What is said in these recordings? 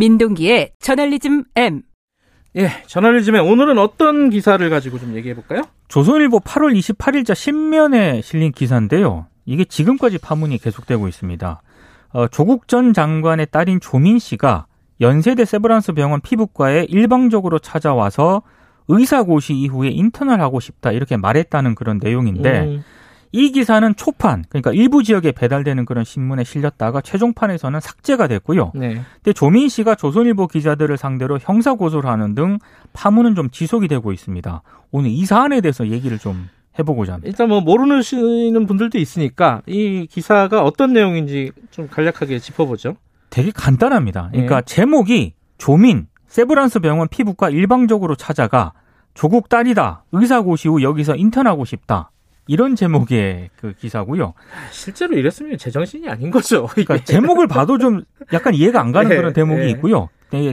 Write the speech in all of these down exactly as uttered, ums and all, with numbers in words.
민동기의 저널리즘 M. 예, 저널리즘에 오늘은 어떤 기사를 가지고 좀 얘기해 볼까요? 조선일보 팔월 이십팔일자 신면에 실린 기사인데요. 이게 지금까지 파문이 계속되고 있습니다. 어, 조국 전 장관의 딸인 조민 씨가 연세대 세브란스병원 피부과에 일방적으로 찾아와서 의사고시 이후에 인턴을 하고 싶다 이렇게 말했다는 그런 내용인데 음. 이 기사는 초판, 그러니까 일부 지역에 배달되는 그런 신문에 실렸다가 최종판에서는 삭제가 됐고요. 네. 근데 조민 씨가 조선일보 기자들을 상대로 형사고소를 하는 등 파문은 좀 지속이 되고 있습니다. 오늘 이 사안에 대해서 얘기를 좀 해보고자 합니다. 일단 뭐 모르시는 분들도 있으니까 이 기사가 어떤 내용인지 좀 간략하게 짚어보죠. 되게 간단합니다. 그러니까 네. 제목이 조민, 세브란스 병원 피부과 일방적으로 찾아가 조국 딸이다. 의사고시 후 여기서 인턴하고 싶다. 이런 제목의 그 기사고요. 실제로 이랬으면 제정신이 아닌 거죠. 그러니까 제목을 봐도 좀 약간 이해가 안 가는 네, 그런 대목이 네. 있고요.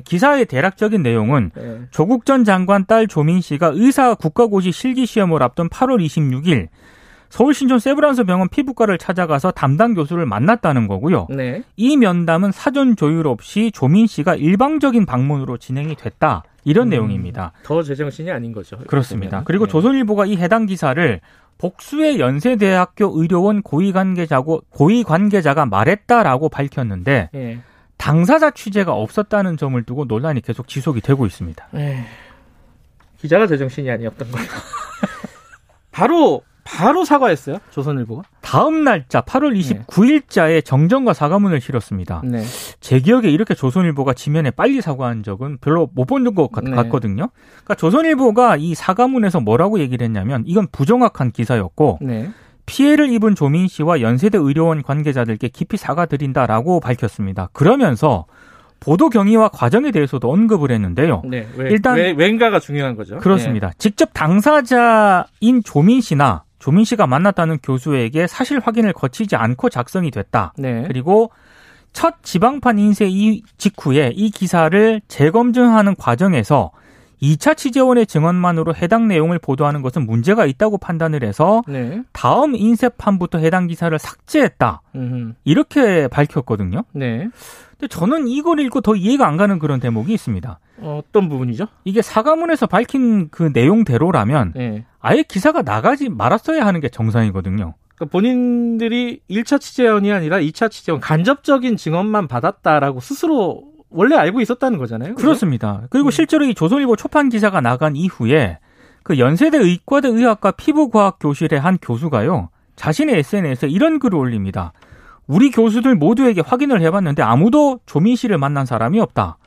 기사의 대략적인 내용은 네. 조국 전 장관 딸 조민 씨가 의사 국가고시 실기시험을 앞둔 팔월 이십육일 서울신촌 세브란스 병원 피부과를 찾아가서 담당 교수를 만났다는 거고요. 네. 이 면담은 사전 조율 없이 조민 씨가 일방적인 방문으로 진행이 됐다. 이런 음, 내용입니다. 더 제정신이 아닌 거죠. 그렇습니다. 그리고 네. 조선일보가 이 해당 기사를 복수의 연세대학교 의료원 고위관계자고, 고위관계자가 말했다라고 밝혔는데 네. 당사자 취재가 없었다는 점을 두고 논란이 계속 지속이 되고 있습니다. 네. 기자가 제정신이 아니었던 거예요. 바로 바로 사과했어요. 조선일보가. 다음 날짜 팔월 이십구일자에 네. 정정과 사과문을 실었습니다. 네. 제 기억에 이렇게 조선일보가 지면에 빨리 사과한 적은 별로 못 본 것 같, 네. 같거든요. 그러니까 조선일보가 이 사과문에서 뭐라고 얘기를 했냐면 이건 부정확한 기사였고 네. 피해를 입은 조민 씨와 연세대 의료원 관계자들께 깊이 사과드린다라고 밝혔습니다. 그러면서 보도 경위와 과정에 대해서도 언급을 했는데요. 네, 왜, 일단 왜, 왠가가 중요한 거죠. 그렇습니다. 네. 직접 당사자인 조민 씨나 조민 씨가 만났다는 교수에게 사실 확인을 거치지 않고 작성이 됐다. 네. 그리고 첫 지방판 인쇄 직후에 이 기사를 재검증하는 과정에서 이 차 취재원의 증언만으로 해당 내용을 보도하는 것은 문제가 있다고 판단을 해서 네. 다음 인쇄판부터 해당 기사를 삭제했다. 음흠. 이렇게 밝혔거든요. 네. 근데 저는 이걸 읽고 더 이해가 안 가는 그런 대목이 있습니다. 어떤 부분이죠? 이게 사과문에서 밝힌 그 내용대로라면 네. 아예 기사가 나가지 말았어야 하는 게 정상이거든요. 그러니까 본인들이 일 차 취재원이 아니라 이 차 취재원 간접적인 증언만 받았다라고 스스로 원래 알고 있었다는 거잖아요. 그게? 그렇습니다. 그리고 음. 실제로 이 조선일보 초판 기사가 나간 이후에 그 연세대 의과대 의학과 피부과학 교실의 한 교수가요. 자신의 에스엔에스에 이런 글을 올립니다. 우리 교수들 모두에게 확인을 해봤는데 아무도 조민 씨를 만난 사람이 없다.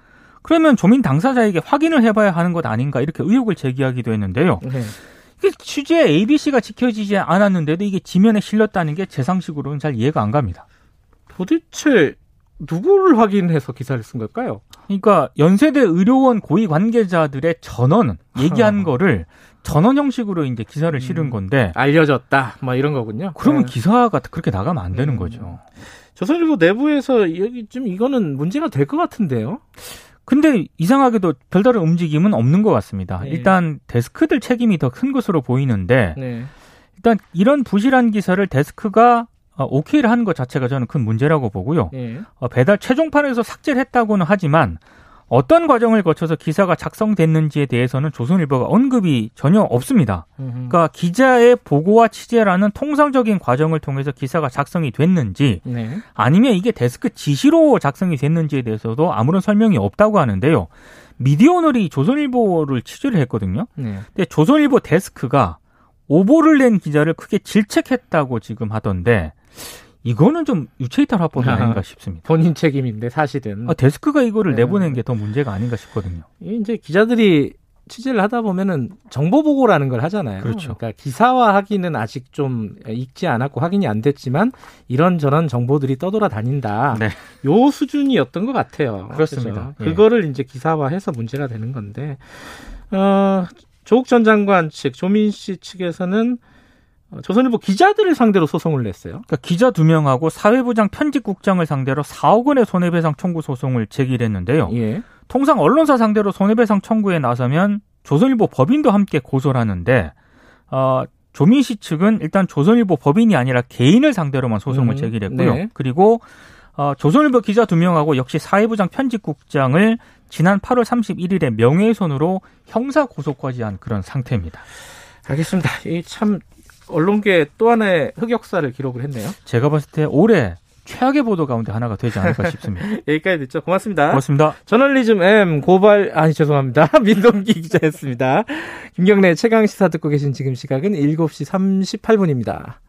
그러면 조민 당사자에게 확인을 해봐야 하는 것 아닌가 이렇게 의혹을 제기하기도 했는데요. 네. 이게 취재 에이비씨가 지켜지지 않았는데도 이게 지면에 실렸다는 게 제 상식으로는 잘 이해가 안 갑니다. 도대체 누구를 확인해서 기사를 쓴 걸까요? 그러니까 연세대 의료원 고위 관계자들의 전원 얘기한 거를 전원 형식으로 이제 기사를 음, 실은 건데 알려졌다, 막 이런 거군요. 그러면 네. 기사가 그렇게 나가면 안 되는 음, 거죠. 조선일보 내부에서 여기 좀 이거는 문제가 될 것 같은데요. 근데 이상하게도 별다른 움직임은 없는 것 같습니다. 네. 일단 데스크들 책임이 더 큰 것으로 보이는데 네. 일단 이런 부실한 기사를 데스크가 오케이를 한 것 자체가 저는 큰 문제라고 보고요. 예. 배달 최종판에서 삭제를 했다고는 하지만 어떤 과정을 거쳐서 기사가 작성됐는지에 대해서는 조선일보가 언급이 전혀 없습니다. 음흠. 그러니까 기자의 보고와 취재라는 통상적인 과정을 통해서 기사가 작성이 됐는지 네. 아니면 이게 데스크 지시로 작성이 됐는지에 대해서도 아무런 설명이 없다고 하는데요. 미디어오늘이 조선일보를 취재를 했거든요. 네. 근데 조선일보 데스크가 오보를 낸 기자를 크게 질책했다고 지금 하던데 이거는 좀 유체이탈 합법이 아닌가 싶습니다. 본인 책임인데 사실은. 아, 데스크가 이거를 네. 내보낸 게 더 문제가 아닌가 싶거든요. 이제 기자들이 취재를 하다 보면은 정보 보고라는 걸 하잖아요. 그렇죠. 그러니까 기사화 하기는 아직 좀 읽지 않았고 확인이 안 됐지만 이런저런 정보들이 떠돌아 다닌다. 네. 요 수준이었던 것 같아요. 그렇습니다. 그렇죠? 예. 그거를 이제 기사화해서 문제가 되는 건데 어, 조국 전 장관 측, 조민 씨 측에서는 조선일보 기자들을 상대로 소송을 냈어요. 그러니까 기자 두 명하고 사회부장 편집국장을 상대로 사억 원의 손해배상 청구 소송을 제기했는데요. 예. 통상 언론사 상대로 손해배상 청구에 나서면 조선일보 법인도 함께 고소를 하는데 어, 조민 씨 측은 일단 조선일보 법인이 아니라 개인을 상대로만 소송을 음, 제기했고요. 네. 그리고 어, 조선일보 기자 두 명하고 역시 사회부장 편집국장을 지난 팔월 삼십일일에 명예훼손으로 형사고소까지 한 그런 상태입니다. 알겠습니다. 이 참 언론계 또 하나의 흑역사를 기록을 했네요. 제가 봤을 때 올해 최악의 보도 가운데 하나가 되지 않을까 싶습니다. 여기까지 듣죠. 고맙습니다. 고맙습니다. 저널리즘 M 고발 아니 죄송합니다. 민동기 기자였습니다. 김경래 최강시사 듣고 계신 지금 시각은 일곱 시 삼십팔 분입니다.